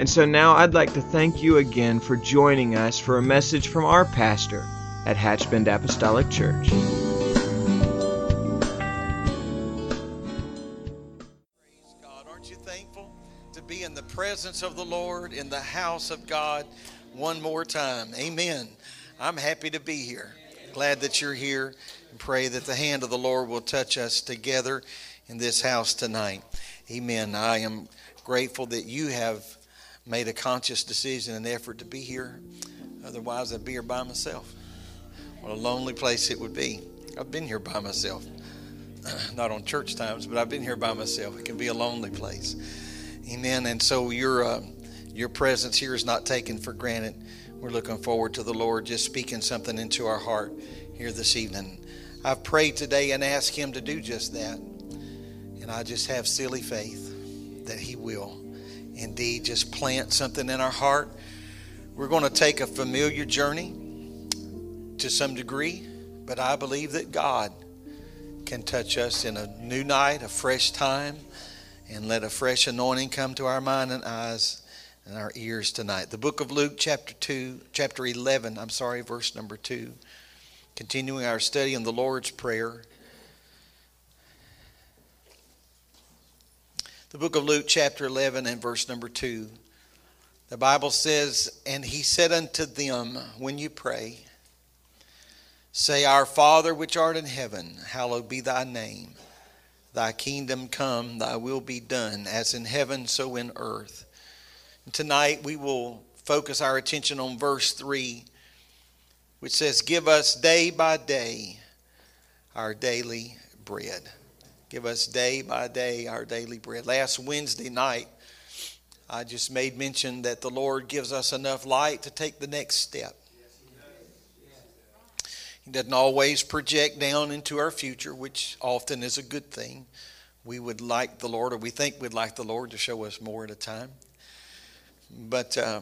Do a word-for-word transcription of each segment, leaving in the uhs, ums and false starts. And so now I'd like to thank you again for joining us for a message from our pastor at Hatchbend Apostolic Church. Praise God. Aren't you thankful to be in the presence of the Lord, in the house of God one more time? Amen. I'm happy to be here. Glad that you're here, and pray that the hand of the Lord will touch us together in this house tonight. Amen. I am grateful that you have made a conscious decision and effort to be here. Otherwise, I'd be here by myself. What a lonely place it would be. I've been here by myself. Not on church times, but I've been here by myself. It can be a lonely place. Amen. And so your uh, your presence here is not taken for granted. We're looking forward to the Lord just speaking something into our heart here this evening. I've prayed today and asked Him to do just that. And I just have silly faith that He will indeed just plant something in our heart. We're going to take a familiar journey to some degree, but I believe that God can touch us in a new night, a fresh time, and let a fresh anointing come to our mind and eyes and our ears tonight. The book of Luke, chapter two, chapter eleven, I'm sorry, verse number two, continuing our study in the Lord's Prayer. The book of Luke, chapter eleven, and verse number two. The Bible says, "And he said unto them, when you pray, say, Our Father which art in heaven, hallowed be thy name. Thy kingdom come, thy will be done, as in heaven, so in earth." And tonight we will focus our attention on verse three, which says, "Give us day by day our daily bread." Give us day by day our daily bread. Last Wednesday night, I just made mention that the Lord gives us enough light to take the next step. He doesn't always project down into our future, which often is a good thing. We would like the Lord, or we think we'd like the Lord to show us more at a time. But uh,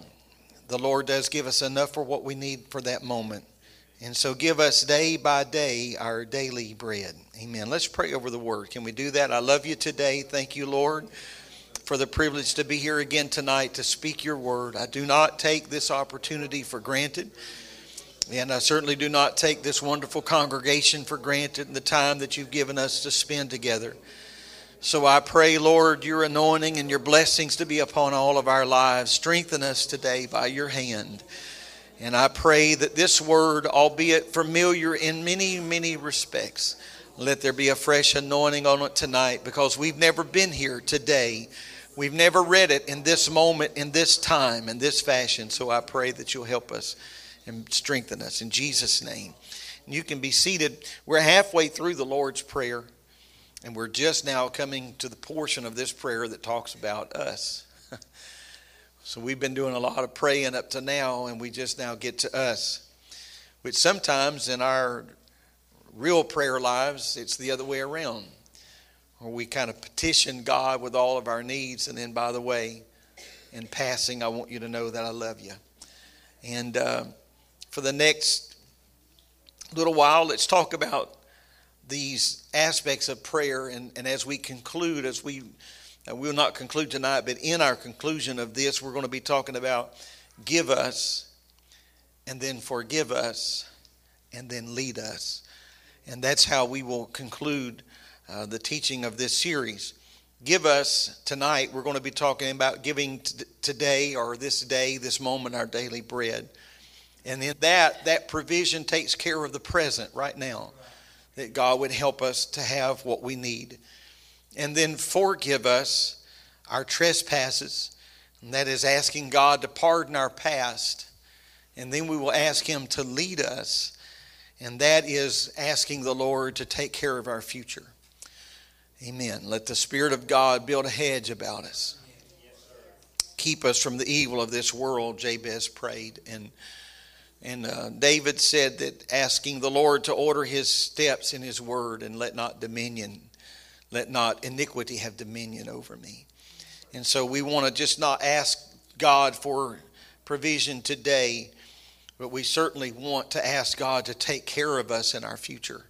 the Lord does give us enough for what we need for that moment. And so give us day by day our daily bread. Amen. Let's pray over the word. Can we do that? I love you today. Thank you, Lord, for the privilege to be here again tonight to speak your word. I do not take this opportunity for granted. And I certainly do not take this wonderful congregation for granted and the time that you've given us to spend together. So I pray, Lord, your anointing and your blessings to be upon all of our lives. Strengthen us today by your hand. And I pray that this word, albeit familiar in many, many respects, let there be a fresh anointing on it tonight, because we've never been here today. We've never read it in this moment, in this time, in this fashion. So I pray that you'll help us and strengthen us in Jesus' name. And you can be seated. We're halfway through the Lord's Prayer, and we're just now coming to the portion of this prayer that talks about us. So we've been doing a lot of praying up to now, and we just now get to us, which sometimes in our real prayer lives, it's the other way around, where we kind of petition God with all of our needs. And then, by the way, in passing, I want you to know that I love you. And uh, for the next little while, let's talk about these aspects of prayer. And, and as we conclude, as we And we'll not conclude tonight, but in our conclusion of this, we're going to be talking about give us, and then forgive us, and then lead us. And that's how we will conclude uh, the teaching of this series. Give us tonight, we're going to be talking about giving t- today or this day, this moment, our daily bread. And in that, that provision takes care of the present right now, that God would help us to have what we need. And then forgive us our trespasses. And that is asking God to pardon our past. And then we will ask Him to lead us. And that is asking the Lord to take care of our future. Amen. Let the Spirit of God build a hedge about us. Yes, sir. keep us from the evil of this world," Jabez prayed. And and uh, David said that asking the Lord to order his steps in his word, and let not dominion, let not iniquity have dominion over me. And so we want to just not ask God for provision today, but we certainly want to ask God to take care of us in our future.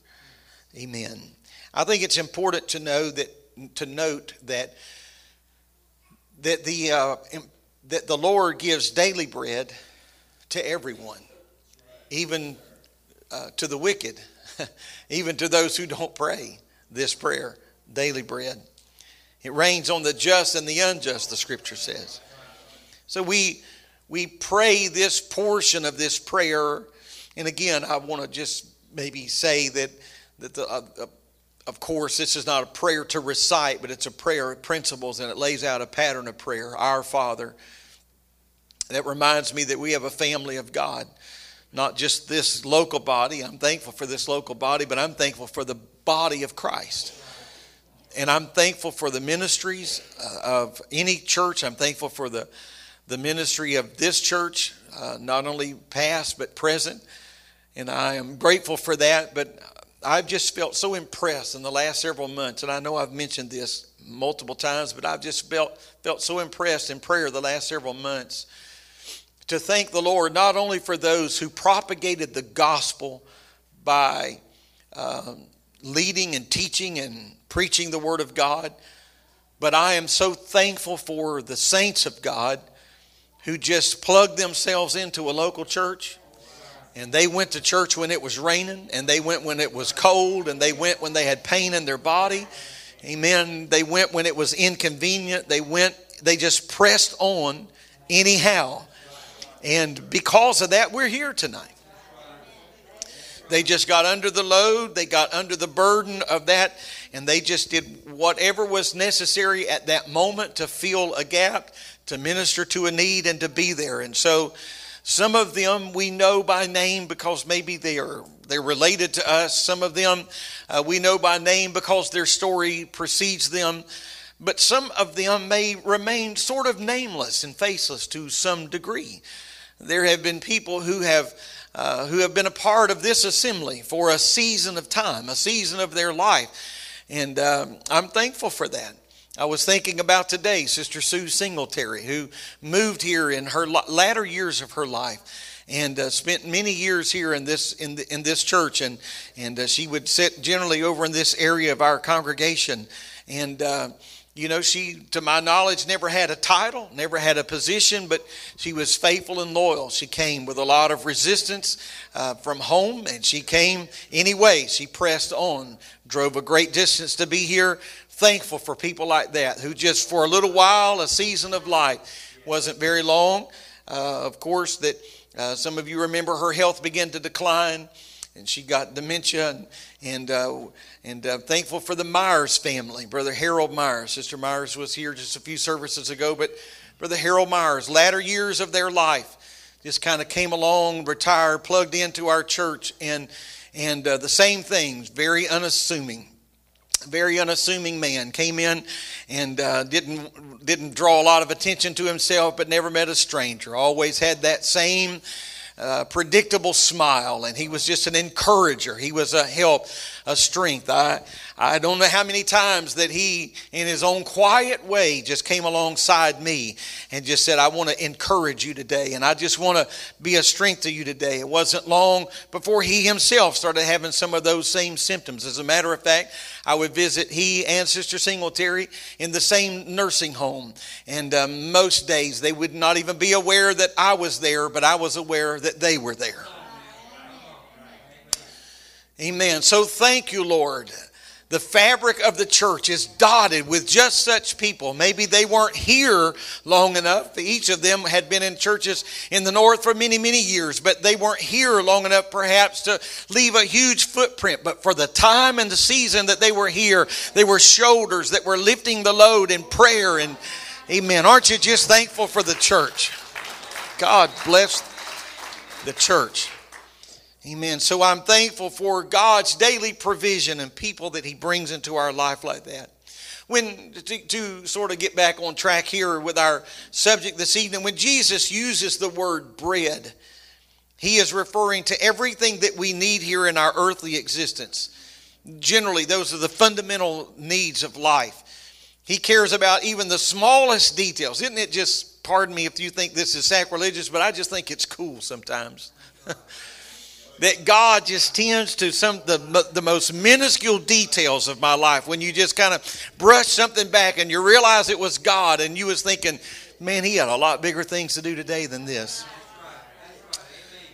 Amen. I think it's important to know that to note that that the uh, that the Lord gives daily bread to everyone, even uh, to the wicked, even to those who don't pray this prayer, daily bread. It rains on the just and the unjust, the scripture says. So we we pray this portion of this prayer. And again, I want to just maybe say that that the, uh, uh, of course, this is not a prayer to recite, but it's a prayer of principles, and it lays out a pattern of prayer. Our Father. That reminds me that we have a family of God, not just this local body. I'm thankful for this local body, but I'm thankful for the body of Christ. And I'm thankful for the ministries of any church. I'm thankful for the the ministry of this church, uh, not only past but present. And I am grateful for that. But I've just felt so impressed in the last several months. And I know I've mentioned this multiple times, but I've just felt, felt so impressed in prayer the last several months to thank the Lord not only for those who propagated the gospel by um, leading and teaching and preaching the word of God, but I am so thankful for the saints of God who just plugged themselves into a local church, and they went to church when it was raining, and they went when it was cold, and they went when they had pain in their body. Amen. They went when it was inconvenient. They went, they just pressed on anyhow. And because of that, we're here tonight. They just got under the load. They got under the burden of that. And they just did whatever was necessary at that moment to fill a gap, to minister to a need, and to be there. And so some of them we know by name because maybe they are they're related to us. Some of them uh, we know by name because their story precedes them. But some of them may remain sort of nameless and faceless to some degree. There have been people who have uh, who have been a part of this assembly for a season of time, a season of their life. And um, I'm thankful for that. I was thinking about today, Sister Sue Singletary, who moved here in her latter years of her life and uh, spent many years here in this in the, in this church. And, and uh, she would sit generally over in this area of our congregation. And Uh, You know, she, to my knowledge, never had a title, never had a position, but she was faithful and loyal. She came with a lot of resistance uh, from home, and she came anyway. She pressed on, drove a great distance to be here. Thankful for people like that who just for a little while, a season of life, wasn't very long. Uh, of course, that uh, some of you remember her health began to decline, and she got dementia, and and, uh, and uh, thankful for the Myers family. Brother Harold Myers, Sister Myers was here just a few services ago, but Brother Harold Myers, latter years of their life, just kind of came along, retired, plugged into our church, and and uh, the same things, very unassuming, very unassuming man, came in and uh, didn't didn't draw a lot of attention to himself, but never met a stranger, always had that same Uh, predictable smile, and he was just an encourager. He was a help, a strength. I I don't know how many times that he, in his own quiet way, just came alongside me and just said, "I want to encourage you today, and I just want to be a strength to you today." It wasn't long before he himself started having some of those same symptoms. As a matter of fact, I would visit he and Sister Singletary in the same nursing home, and uh, most days they would not even be aware that I was there, but I was aware that that they were there. Amen. So thank you, Lord. The fabric of the church is dotted with just such people. Maybe they weren't here long enough. Each of them had been in churches in the north for many, many years, but they weren't here long enough perhaps to leave a huge footprint. But for the time and the season that they were here, they were shoulders that were lifting the load in prayer. And amen. Aren't you just thankful for the church? God bless the church. Amen. So I'm thankful for God's daily provision and people that he brings into our life like that. When to, to sort of get back on track here with our subject this evening, when Jesus uses the word bread, he is referring to everything that we need here in our earthly existence. Generally, those are the fundamental needs of life. He cares about even the smallest details. Isn't it just, pardon me if you think this is sacrilegious, but I just think it's cool sometimes. That God just tends to some the, the most minuscule details of my life. When you just kind of brush something back and you realize it was God and you was thinking, man, he had a lot bigger things to do today than this.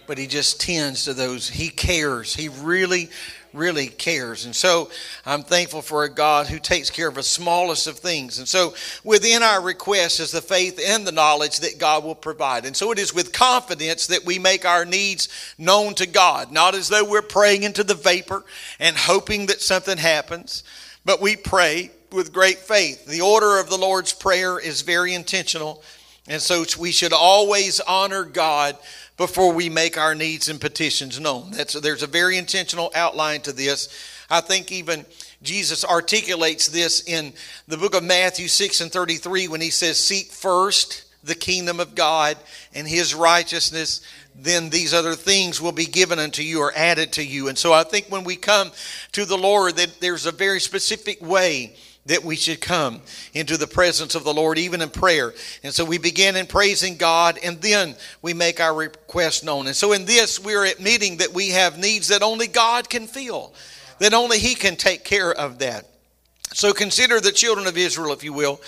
But he just tends to those. He cares. He really, really cares. And so I'm thankful for a God who takes care of the smallest of things. And so within our request is the faith and the knowledge that God will provide. And so it is with confidence that we make our needs known to God, not as though we're praying into the vapor and hoping that something happens, but we pray with great faith. The order of the Lord's Prayer is very intentional. And so we should always honor God before we make our needs and petitions known. That's, there's a very intentional outline to this. I think even Jesus articulates this in the book of Matthew six and thirty-three when he says, seek first the kingdom of God and his righteousness, then these other things will be given unto you or added to you. And so I think when we come to the Lord, that there's a very specific way that we should come into the presence of the Lord, even in prayer. And so we begin in praising God, and then we make our request known. And so in this, we're admitting that we have needs that only God can fill, that only he can take care of that. So consider the children of Israel, if you will.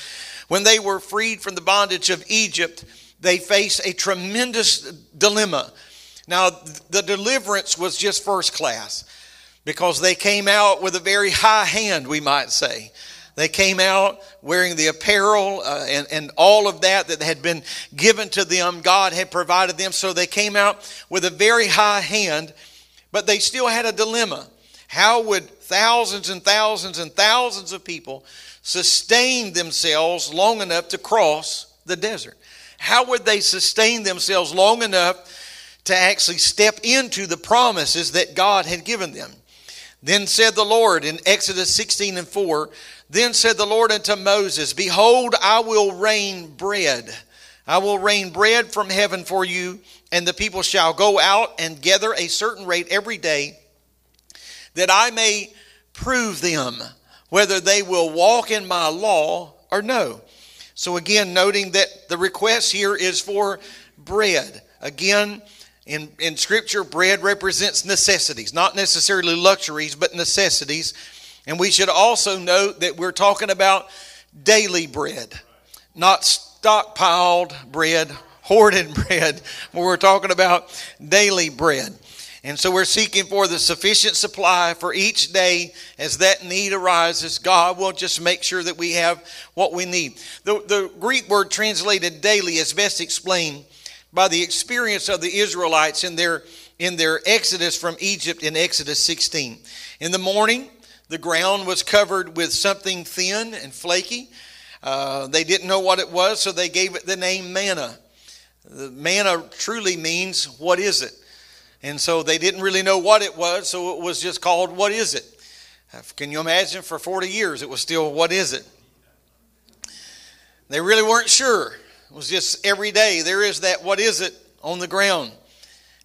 When they were freed from the bondage of Egypt, they faced a tremendous dilemma. Now, the deliverance was just first class because they came out with a very high hand, we might say. They came out wearing the apparel uh, and, and all of that that had been given to them. God had provided them. So they came out with a very high hand, but they still had a dilemma. How would thousands and thousands and thousands of people sustain themselves long enough to cross the desert? How would they sustain themselves long enough to actually step into the promises that God had given them? Then said the Lord in Exodus sixteen and four, then said the Lord unto Moses, behold, I will rain bread. I will rain bread from heaven for you, and the people shall go out and gather a certain rate every day, that I may prove them whether they will walk in my law or no. So again, noting that the request here is for bread. Again, In, in Scripture, bread represents necessities, not necessarily luxuries, but necessities. And we should also note that we're talking about daily bread, not stockpiled bread, hoarded bread. We're talking about daily bread. And so we're seeking for the sufficient supply for each day. As that need arises, God will just make sure that we have what we need. The, the Greek word translated daily is best explained by the experience of the Israelites in their in their exodus from Egypt in Exodus sixteen. In the morning, the ground was covered with something thin and flaky. Uh, they didn't know what it was, so they gave it the name manna. The manna truly means, what is it? And so they didn't really know what it was, so it was just called, what is it? Can you imagine? For forty years, it was still, what is it? They really weren't sure. It was just every day there is that what is it on the ground.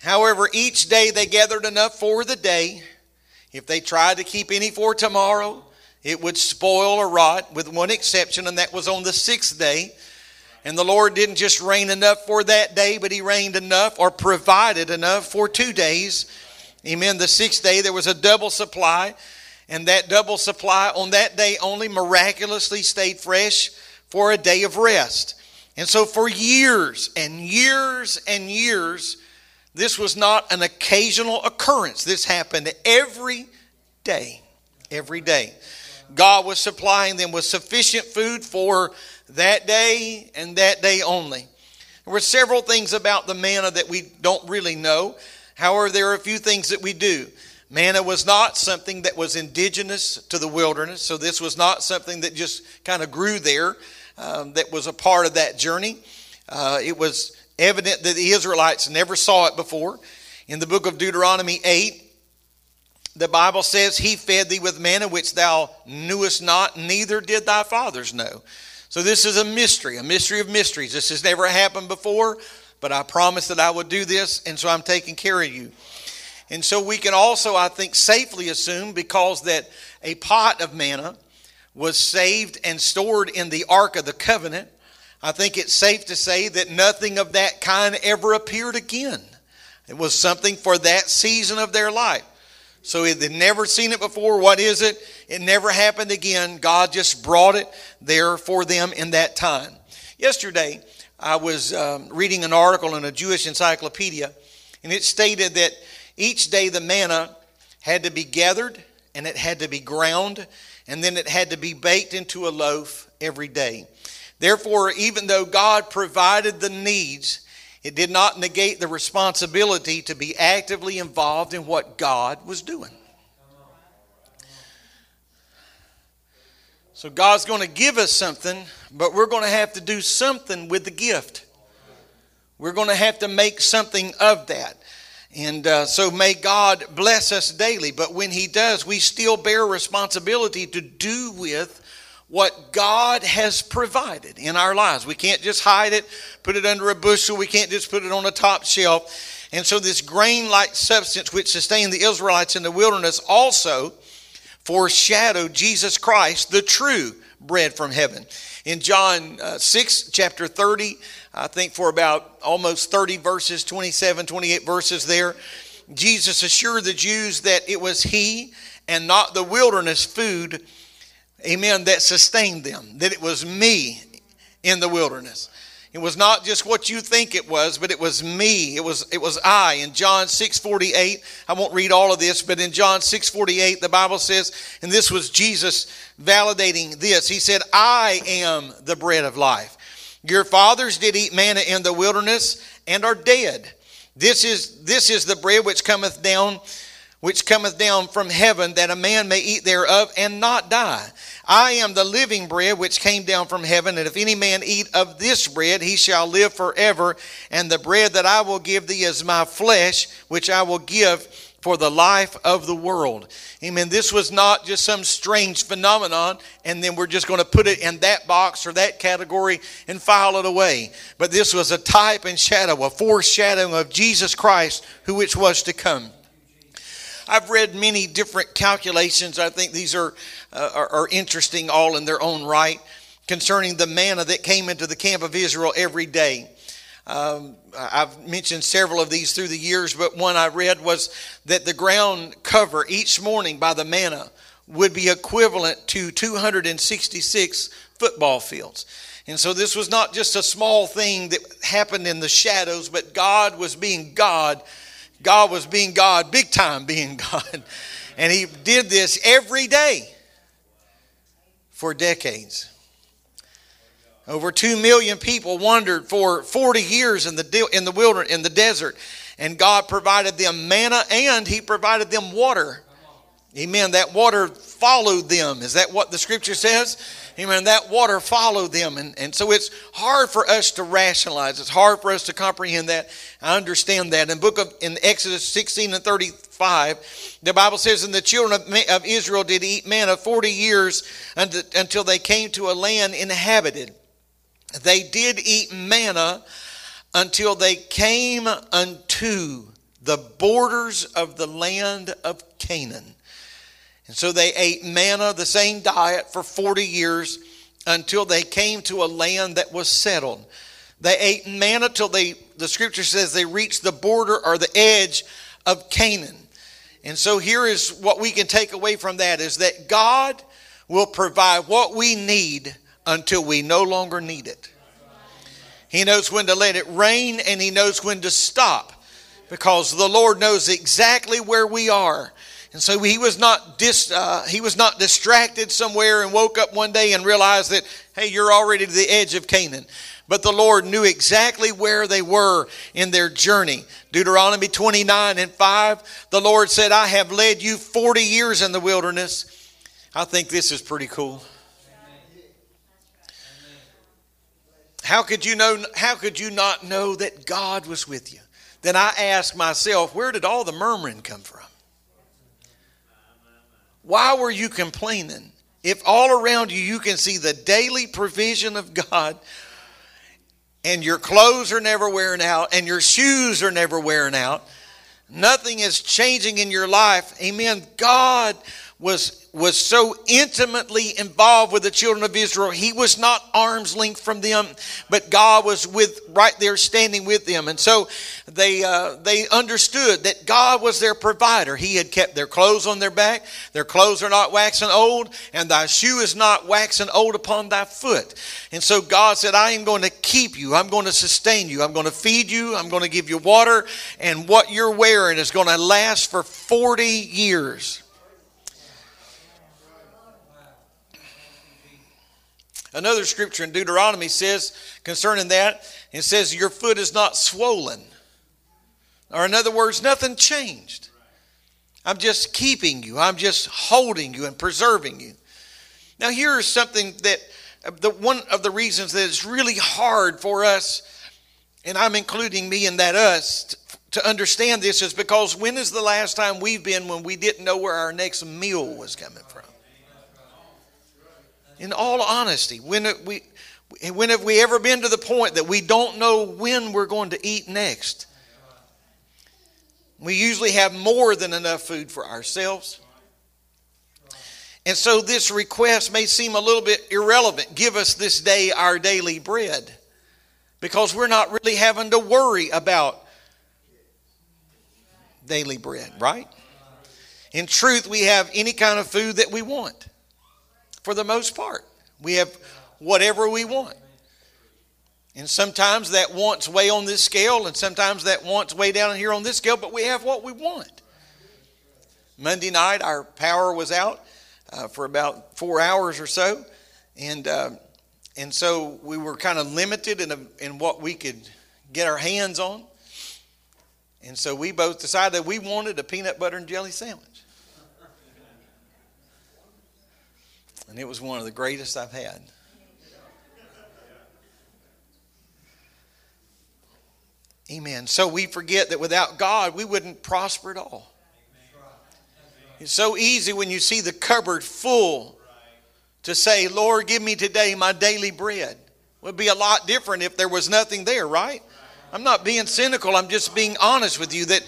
However, each day they gathered enough for the day. If they tried to keep any for tomorrow, it would spoil or rot, with one exception, and that was on the sixth day. And the Lord didn't just rain enough for that day, but he rained enough or provided enough for two days. Amen. The sixth day there was a double supply, and that double supply on that day only miraculously stayed fresh for a day of rest. And so for years and years and years, this was not an occasional occurrence. This happened every day, every day. God was supplying them with sufficient food for that day and that day only. There were several things about the manna that we don't really know. However, there are a few things that we do. Manna was not something that was indigenous to the wilderness, so this was not something that just kind of grew there. Um, that was a part of that journey. Uh, it was evident that the Israelites never saw it before. In the book of Deuteronomy eight, The Bible says, he fed thee with manna which thou knewest not, neither did thy fathers know. So this is a mystery, a mystery of mysteries. This has never happened before, but I promised that I would do this, and so I'm taking care of you. And so we can also, I think, safely assume, because that a pot of manna was saved and stored in the Ark of the Covenant, I think it's safe to say that nothing of that kind ever appeared again. It was something for that season of their life. So they'd never seen it before. What is it? It never happened again. God just brought it there for them in that time. Yesterday, I was um, reading an article in a Jewish encyclopedia, and it stated that each day the manna had to be gathered, and it had to be ground, and then it had to be baked into a loaf every day. Therefore, even though God provided the needs, it did not negate the responsibility to be actively involved in what God was doing. So God's going to give us something, but we're going to have to do something with the gift. We're going to have to make something of that. And uh, so may God bless us daily. But when he does, we still bear responsibility to do with what God has provided in our lives. We can't just hide it, put it under a bushel. We can't just put it on a top shelf. And so this grain-like substance which sustained the Israelites in the wilderness also foreshadowed Jesus Christ, the true bread from heaven. In John uh, six, chapter thirty, I think for about almost thirty verses, twenty-seven, twenty-eight verses there, Jesus assured the Jews that it was he and not the wilderness food, amen, that sustained them, that it was me in the wilderness. It was not just what you think it was, but it was me. It was it was I. In John six forty-eight, I won't read all of this, but in John six forty-eight, the Bible says, and this was Jesus validating this. He said, I am the bread of life. Your fathers did eat manna in the wilderness and are dead. This is this is the bread which cometh down which cometh down from heaven, that a man may eat thereof and not die. I am the living bread which came down from heaven, and if any man eat of this bread, he shall live forever. And the bread that I will give thee is my flesh, which I will give for the life of the world. Amen. This was not just some strange phenomenon, and then we're just going to put it in that box or that category and file it away. But this was a type and shadow, a foreshadowing of Jesus Christ, who which was to come. I've read many different calculations. I think these are, uh, are are interesting all in their own right concerning the manna that came into the camp of Israel every day. Um, I've mentioned several of these through the years, but one I read was that the ground cover each morning by the manna would be equivalent to two hundred sixty-six football fields. And so this was not just a small thing that happened in the shadows, but God was being God. God was being God, big time being God. And he did this every day for decades. Over two million people wandered for forty years in the in the wilderness, in the desert. And God provided them manna, and he provided them water. Amen. That water followed them. Is that what the scripture says? Amen. That water followed them. And, and so it's hard for us to rationalize. It's hard for us to comprehend that. I understand that. In book of in Exodus sixteen and thirty-five, the Bible says, and the children of Israel did eat manna forty years until they came to a land inhabited. They did eat manna until they came unto the borders of the land of Canaan. And so they ate manna, the same diet, for forty years until they came to a land that was settled. They ate manna till they, the scripture says, they reached the border or the edge of Canaan. And so here is what we can take away from that, is that God will provide what we need until we no longer need it. He knows when to let it rain, and he knows when to stop, because the Lord knows exactly where we are. And so he was not dis, uh, he was not distracted somewhere and woke up one day and realized that, hey, you're already to the edge of Canaan. But the Lord knew exactly where they were in their journey. Deuteronomy twenty-nine and five, the Lord said, I have led you forty years in the wilderness. I think this is pretty cool. How could you know? How could you not know that God was with you? Then I ask myself, where did all the murmuring come from? Why were you complaining? If all around you, you can see the daily provision of God, and your clothes are never wearing out, and your shoes are never wearing out. Nothing is changing in your life. Amen. God was, was so intimately involved with the children of Israel. He was not arm's length from them, but God was with right there standing with them. And so they, uh, they understood that God was their provider. He had kept their clothes on their back. Their clothes are not waxing old, and thy shoe is not waxing old upon thy foot. And so God said, I am going to keep you. I'm going to sustain you. I'm going to feed you. I'm going to give you water. And what you're wearing is going to last for forty years. Another scripture in Deuteronomy says concerning that, it says your foot is not swollen. Or in other words, nothing changed. I'm just keeping you. I'm just holding you and preserving you. Now here is something that the one of the reasons that it's really hard for us, and I'm including me in that us, to understand this is because when is the last time we've been when we didn't know where our next meal was coming from? In all honesty, when have, we, when have we ever been to the point that we don't know when we're going to eat next? We usually have more than enough food for ourselves. And so this request may seem a little bit irrelevant. Give us this day our daily bread. Because we're not really having to worry about daily bread, right? In truth, we have any kind of food that we want. For the most part, we have whatever we want. And sometimes that wants way on this scale, and sometimes that wants way down here on this scale, but we have what we want. Monday night, our power was out uh, for about four hours or so. And uh, and so we were kind of limited in, a, in what we could get our hands on. And so we both decided we wanted a peanut butter and jelly sandwich. And it was one of the greatest I've had. Amen. So we forget that without God, we wouldn't prosper at all. It's so easy when you see the cupboard full to say, Lord, give me today my daily bread. It would be a lot different if there was nothing there, right? I'm not being cynical. I'm just being honest with you that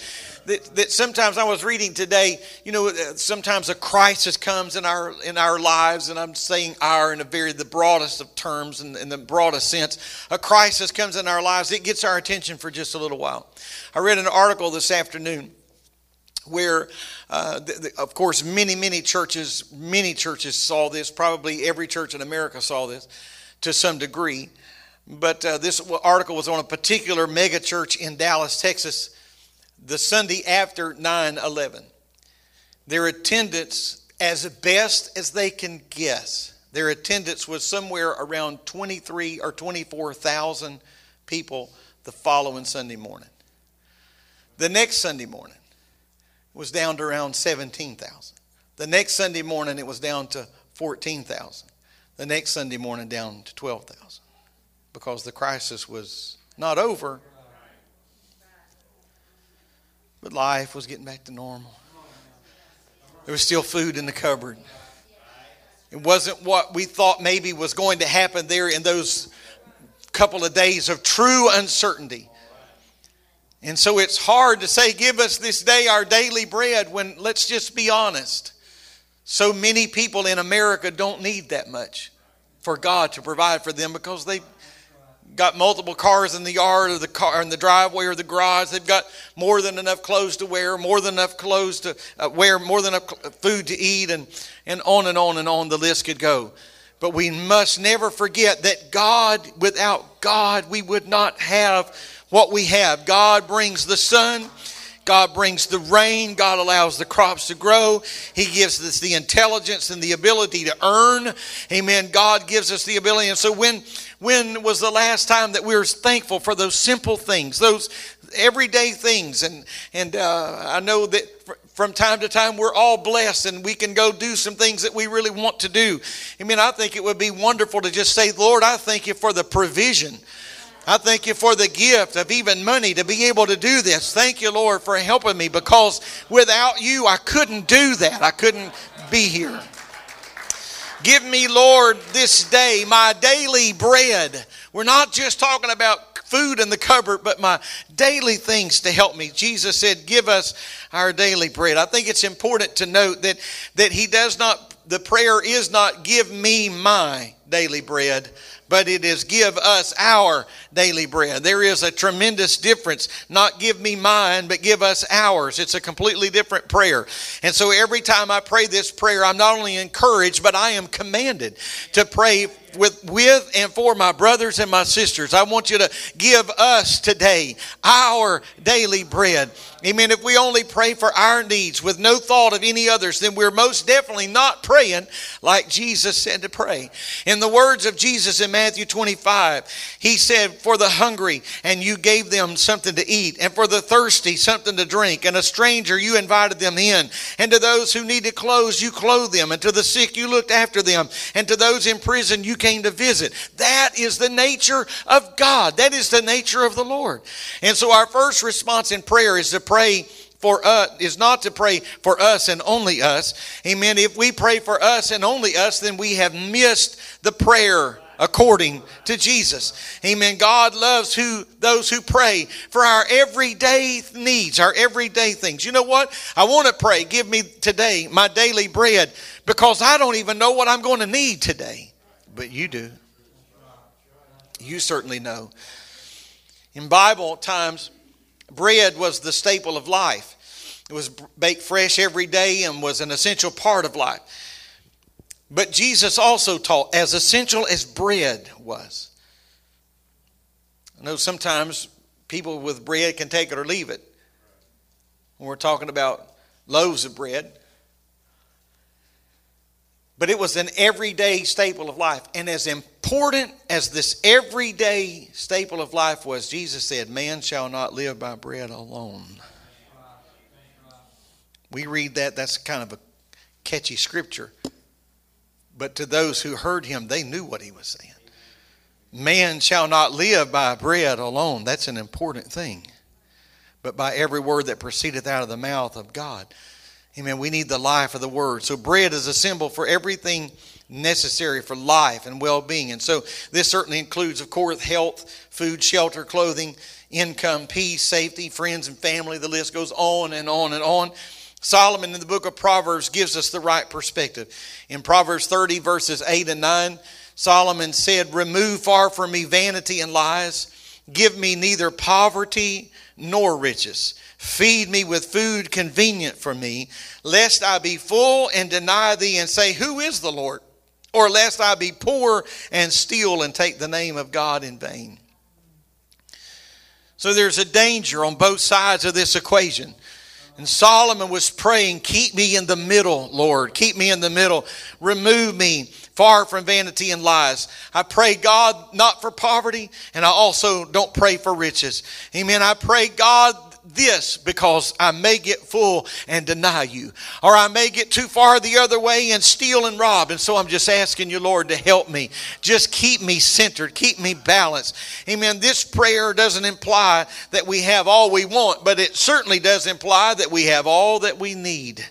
That, that sometimes I was reading today, you know, sometimes a crisis comes in our in our lives, and I'm saying our in a very the broadest of terms and in, in the broadest sense. A crisis comes in our lives. It gets our attention for just a little while. I read an article this afternoon where, uh, the, the, of course, many, many churches, many churches saw this. Probably every church in America saw this to some degree. But uh, this article was on a particular mega church in Dallas, Texas. The Sunday after nine eleven, their attendance, as best as they can guess, their attendance was somewhere around twenty-three or twenty-four thousand people the following Sunday morning. The next Sunday morning was down to around seventeen thousand. The next Sunday morning it was down to fourteen thousand. The next Sunday morning down to twelve thousand, because the crisis was not over, but life was getting back to normal. There was still food in the cupboard. It wasn't what we thought maybe was going to happen there in those couple of days of true uncertainty. And so it's hard to say, give us this day our daily bread, when, let's just be honest, so many people in America don't need that much for God to provide for them, because they got multiple cars in the yard or the car in the driveway or the garage. They've got more than enough clothes to wear, more than enough clothes to uh, wear, more than enough food to eat, and, and on and on and on the list could go. But we must never forget that God, without God, we would not have what we have. God brings the sun. God brings the rain. God allows the crops to grow. He gives us the intelligence and the ability to earn. Amen. God gives us the ability. And so when when was the last time that we were thankful for those simple things, those everyday things? And, and uh, I know that from time to time we're all blessed and we can go do some things that we really want to do. Amen. I think it would be wonderful to just say, Lord, I thank you for the provision. I thank you for the gift of even money to be able to do this. Thank you, Lord, for helping me, because without you, I couldn't do that. I couldn't be here. Give me, Lord, this day my daily bread. We're not just talking about food in the cupboard, but my daily things to help me. Jesus said, give us our daily bread. I think it's important to note that, that he does not, the prayer is not give me my daily bread, but it is give us our daily bread. There is a tremendous difference. Not give me mine, but give us ours. It's a completely different prayer. And so every time I pray this prayer, I'm not only encouraged, but I am commanded to pray with, with and for my brothers and my sisters. I want you to give us today our daily bread. Amen. If we only pray for our needs with no thought of any others, then we're most definitely not praying like Jesus said to pray. In the words of Jesus in Matthew twenty-five, he said, for the hungry, and you gave them something to eat, and for the thirsty, something to drink, and a stranger, you invited them in, and to those who needed clothes, you clothed them, and to the sick, you looked after them, and to those in prison, you came to visit. That is the nature of God. That is the nature of the Lord. And so our first response in prayer is to pray for us, is not to pray for us and only us. Amen. If we pray for us and only us, then we have missed the prayer according to Jesus. Amen. God loves who those who pray for our everyday needs, our everyday things. You know what? I want to pray, give me today my daily bread, because I don't even know what I'm going to need today. But you do. You certainly know. In Bible times, bread was the staple of life. It was baked fresh every day and was an essential part of life. But Jesus also taught, as essential as bread was. I know sometimes people with bread can take it or leave it. When we're talking about loaves of bread. But it was an everyday staple of life. And as important as this everyday staple of life was, Jesus said, man shall not live by bread alone. We read that, that's kind of a catchy scripture. But to those who heard him, they knew what he was saying. Man shall not live by bread alone. That's an important thing. But by every word that proceedeth out of the mouth of God. Amen. We need the life of the word. So bread is a symbol for everything necessary for life and well-being. And so this certainly includes, of course, health, food, shelter, clothing, income, peace, safety, friends and family. The list goes on and on and on. Solomon in the book of Proverbs gives us the right perspective. In Proverbs thirty, verses eight and nine, Solomon said, remove far from me vanity and lies. Give me neither poverty nor riches. Feed me with food convenient for me, lest I be full and deny thee and say, who is the Lord? Or lest I be poor and steal and take the name of God in vain. So there's a danger on both sides of this equation. And Solomon was praying, keep me in the middle, Lord. Keep me in the middle. Remove me far from vanity and lies. I pray, God, not for poverty, and I also don't pray for riches. Amen. I pray, God, this because I may get full and deny you, or I may get too far the other way and steal and rob. And so I'm just asking you, Lord, to help me. Just keep me centered, keep me balanced. Amen. This prayer doesn't imply that we have all we want, but it certainly does imply that we have all that we need.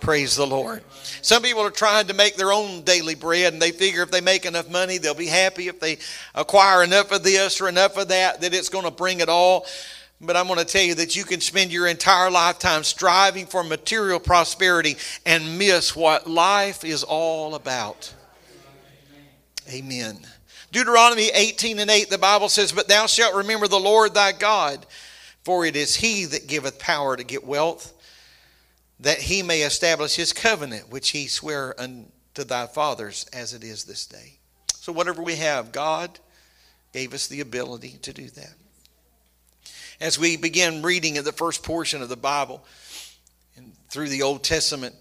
Praise the Lord. Some people are trying to make their own daily bread, and they figure if they make enough money, they'll be happy. If they acquire enough of this or enough of that, that it's going to bring it all. But I'm going to tell you that you can spend your entire lifetime striving for material prosperity and miss what life is all about. Amen. Deuteronomy eighteen and eight, the Bible says, but thou shalt remember the Lord thy God, for it is he that giveth power to get wealth, that he may establish his covenant, which he sware unto thy fathers as it is this day. So whatever we have, God gave us the ability to do that. As we begin reading in the first portion of the Bible and through the Old Testament,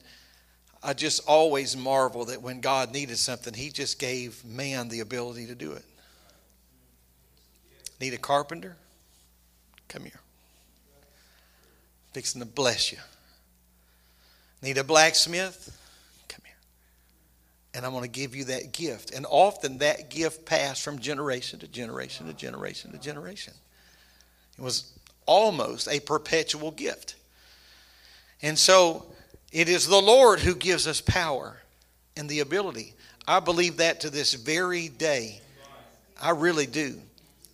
I just always marvel that when God needed something, he just gave man the ability to do it. Need a carpenter? Come here. Fixing to bless you. Need a blacksmith? Come here. And I'm going to give you that gift. And often that gift passed from generation to generation to generation to generation. It was almost a perpetual gift. And so It is the Lord who gives us power and the ability. I believe that to this very day. I really do.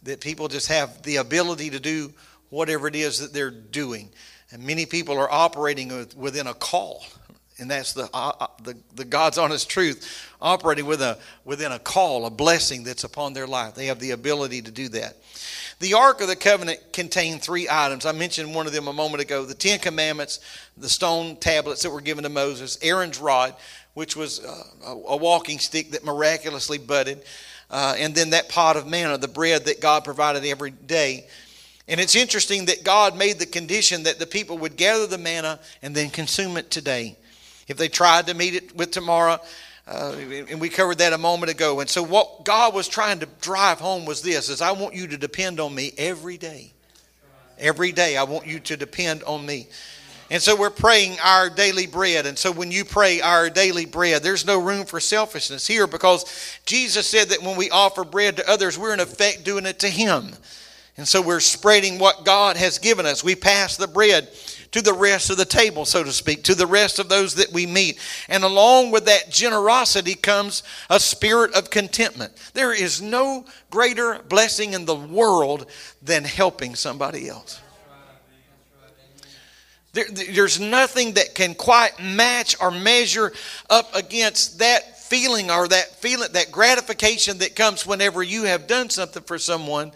That people just have the ability to do whatever it is that they're doing. And many people are operating within a call. And that's the uh, the, the God's honest truth. Operating with a, within a call, a blessing that's upon their life. They have the ability to do that. The Ark of the Covenant contained three items. I mentioned one of them a moment ago. The Ten Commandments, the stone tablets that were given to Moses, Aaron's rod, which was uh, a, a walking stick that miraculously budded, uh, and then that pot of manna, the bread that God provided every day. And it's interesting that God made the condition that the people would gather the manna and then consume it today. If they tried to meet it with tomorrow, uh, and we covered that a moment ago. And so what God was trying to drive home was this, is I want you to depend on me every day. Every day I want you to depend on me. And so we're praying our daily bread. And so when you pray our daily bread, there's no room for selfishness here, because Jesus said that when we offer bread to others, we're in effect doing it to him. And so we're spreading what God has given us. We pass the bread to the rest of the table, so to speak, to the rest of those that we meet. And along with that generosity comes a spirit of contentment. There is no greater blessing in the world than helping somebody else. There, there's nothing that can quite match or measure up against that feeling or that feeling, that gratification that comes whenever you have done something for someone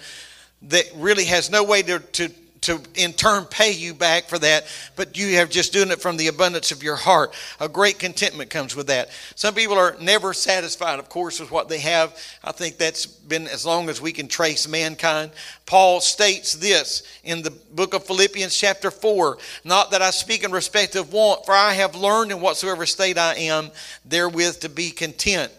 that really has no way to, to, to in turn pay you back for that, but you have just doing it from the abundance of your heart. A great contentment comes with that. Some people are never satisfied, of course, with what they have. I think that's been as long as we can trace mankind. Paul states this in the book of Philippians chapter four, not that I speak in respect of want, for I have learned in whatsoever state I am therewith to be content.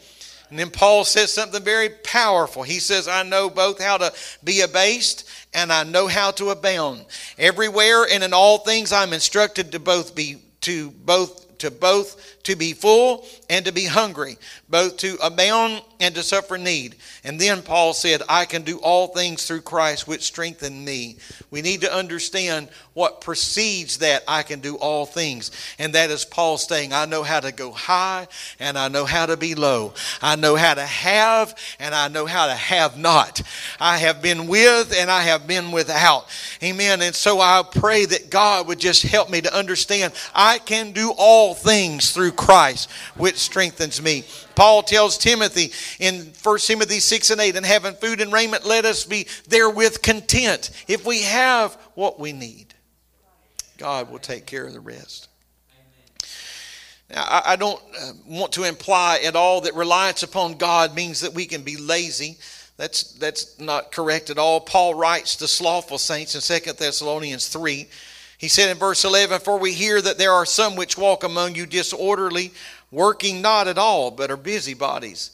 And then Paul says something very powerful. He says, I know both how to be abased and I know how to abound. Everywhere and in all things I'm instructed to both be to both to both to be full and to be hungry, both to abound and to suffer need. And then Paul said, I can do all things through Christ which strengthen me. We need to understand what precedes that I can do all things. And that is Paul saying, I know how to go high and I know how to be low. I know how to have and I know how to have not. I have been with and I have been without. Amen. And so I pray that God would just help me to understand I can do all things through Christ which strengthens me. Paul tells Timothy in First Timothy six and eight, and having food and raiment, let us be therewith content. If we have what we need, God will take care of the rest. Now, I don't want to imply at all that reliance upon God means that we can be lazy. That's, that's not correct at all. Paul writes to slothful saints in Second Thessalonians three. He said in verse eleven, for we hear that there are some which walk among you disorderly, working not at all, but are busybodies.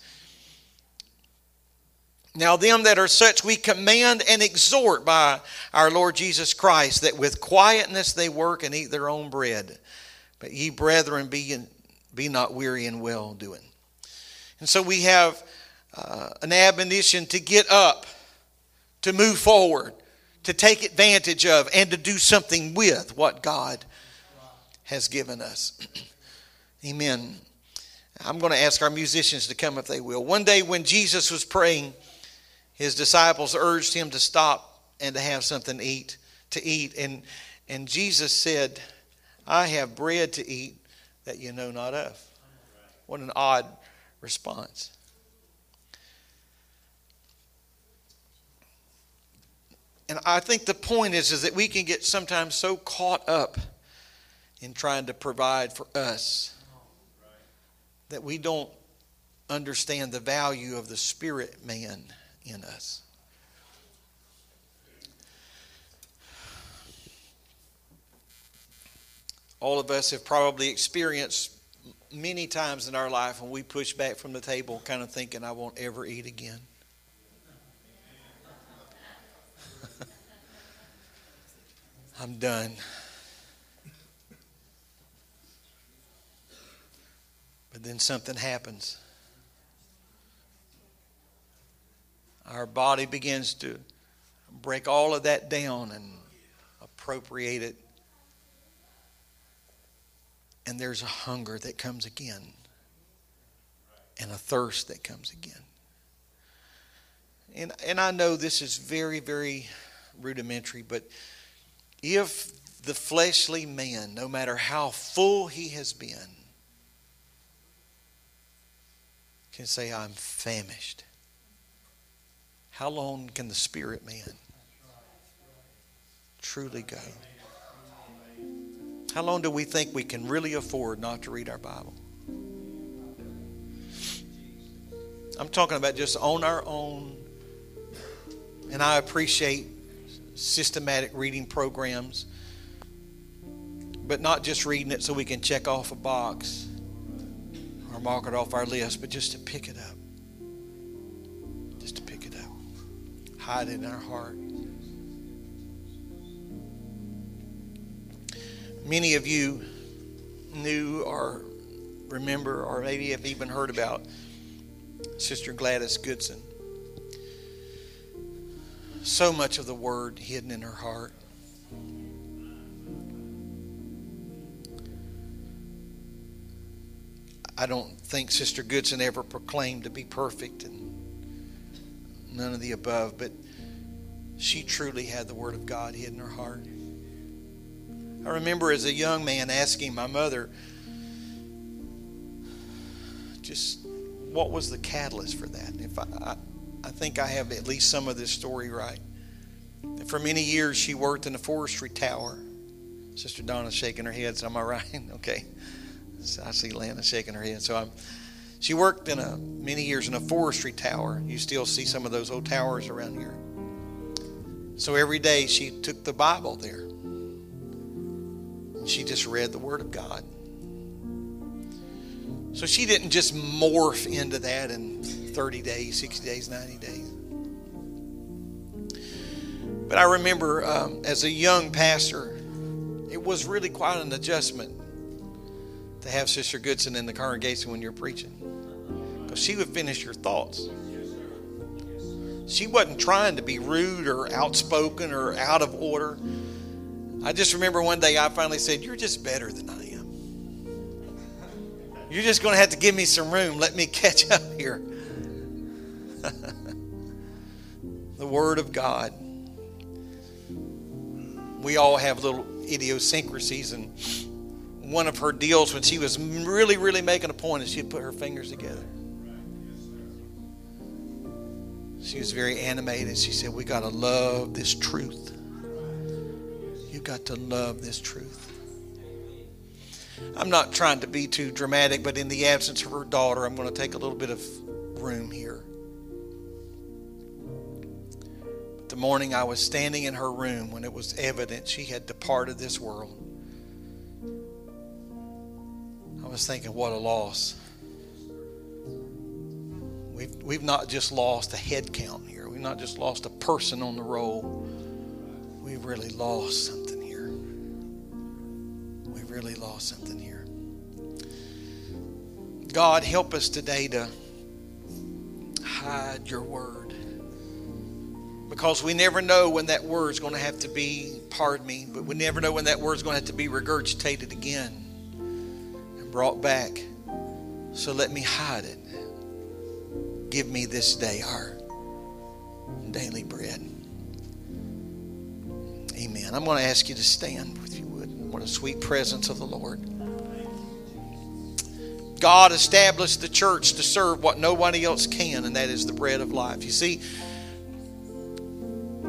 Now them that are such we command and exhort by our Lord Jesus Christ, that with quietness they work and eat their own bread. But ye brethren, be, in, be not weary in well doing. And so we have uh, an admonition to get up, to move forward, to take advantage of, and to do something with what God has given us. Amen. I'm going to ask our musicians to come if they will. One day when Jesus was praying, his disciples urged him to stop and to have something to eat, to eat. And, and Jesus said, I have bread to eat that you know not of. What an odd response. And I think the point is, is that we can get sometimes so caught up in trying to provide for us that we don't understand the value of the spirit man in us. All of us have probably experienced many times in our life when we push back from the table kind of thinking, I won't ever eat again. I'm done. But then something happens. Our body begins to break all of that down and appropriate it and there's a hunger that comes again and a thirst that comes again. And and I know this is very, very rudimentary, but if the fleshly man, no matter how full he has been, can say, I'm famished, how long can the spirit man truly go? How long do we think we can really afford not to read our Bible? I'm talking about just on our own. And I appreciate systematic reading programs, but not just reading it so we can check off a box or mark it off our list, but just to pick it up. Just to pick it up. Hide it in our heart. Many of you knew or remember or maybe have even heard about Sister Gladys Goodson. So much of the word hidden in her heart. I don't think Sister Goodson ever proclaimed to be perfect and none of the above, but she truly had the word of God hid in her heart. I remember as a young man asking my mother, just what was the catalyst for that? And if I, I I think I have at least some of this story right. For many years, she worked in a forestry tower. Sister Donna's shaking her head, so am I right? Okay. So I see Lana shaking her head. So I'm. She worked in a many years in a forestry tower. You still see some of those old towers around here. So every day she took the Bible there. She just read the Word of God. So she didn't just morph into that in thirty days, sixty days, ninety days. But I remember um, as a young pastor, it was really quite an adjustment to have Sister Goodson in the congregation when you're preaching. Because she would finish your thoughts. She wasn't trying to be rude or outspoken or out of order. I just remember one day I finally said, you're just better than I am. You're just going to have to give me some room. Let me catch up here. The Word of God. We all have little idiosyncrasies, and one of her deals when she was really, really making a point is she'd put her fingers together. She was very animated. She said, we got to love this truth. You got to love this truth. I'm not trying to be too dramatic, but in the absence of her daughter, I'm going to take a little bit of room here. But the morning I was standing in her room when it was evident she had departed this world, I was thinking, what a loss. We've, we've not just lost a head count here. We've not just lost a person on the roll. We've really lost something here. We've really lost something here. God, help us today to hide your word, because we never know when that word's going to have to be, pardon me, but we never know when that word's going to have to be regurgitated again and brought back. So let me hide it. Give me this day our daily bread. Amen. I'm going to ask you to stand, if you would. What a sweet presence of the Lord. God established the church to serve what nobody else can, and that is the bread of life. You see,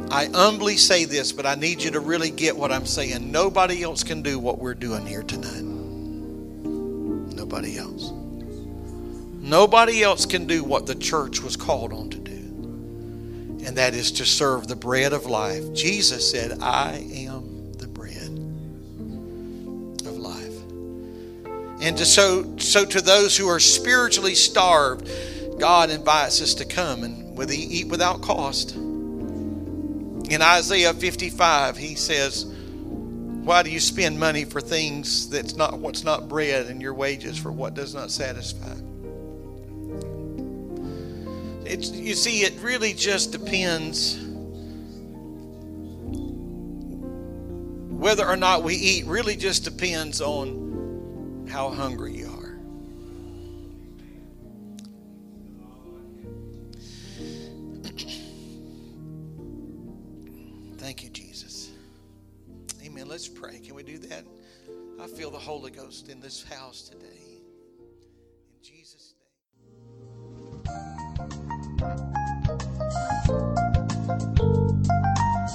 I humbly say this, but I need you to really get what I'm saying. Nobody else can do what we're doing here tonight. Nobody else. Nobody else can do what the church was called on to do. And that is to serve the bread of life. Jesus said, I am the bread of life. And to so, so to those who are spiritually starved, God invites us to come and with eat without cost. In Isaiah fifty-five, he says, why do you spend money for things that's not what's not bread, and your wages for what does not satisfy? It's, you see, it really just depends whether or not we eat. Really just depends on how hungry you are. Thank you, Jesus. Amen. Let's pray. Can we do that? I feel the Holy Ghost in this house today. In Jesus' name.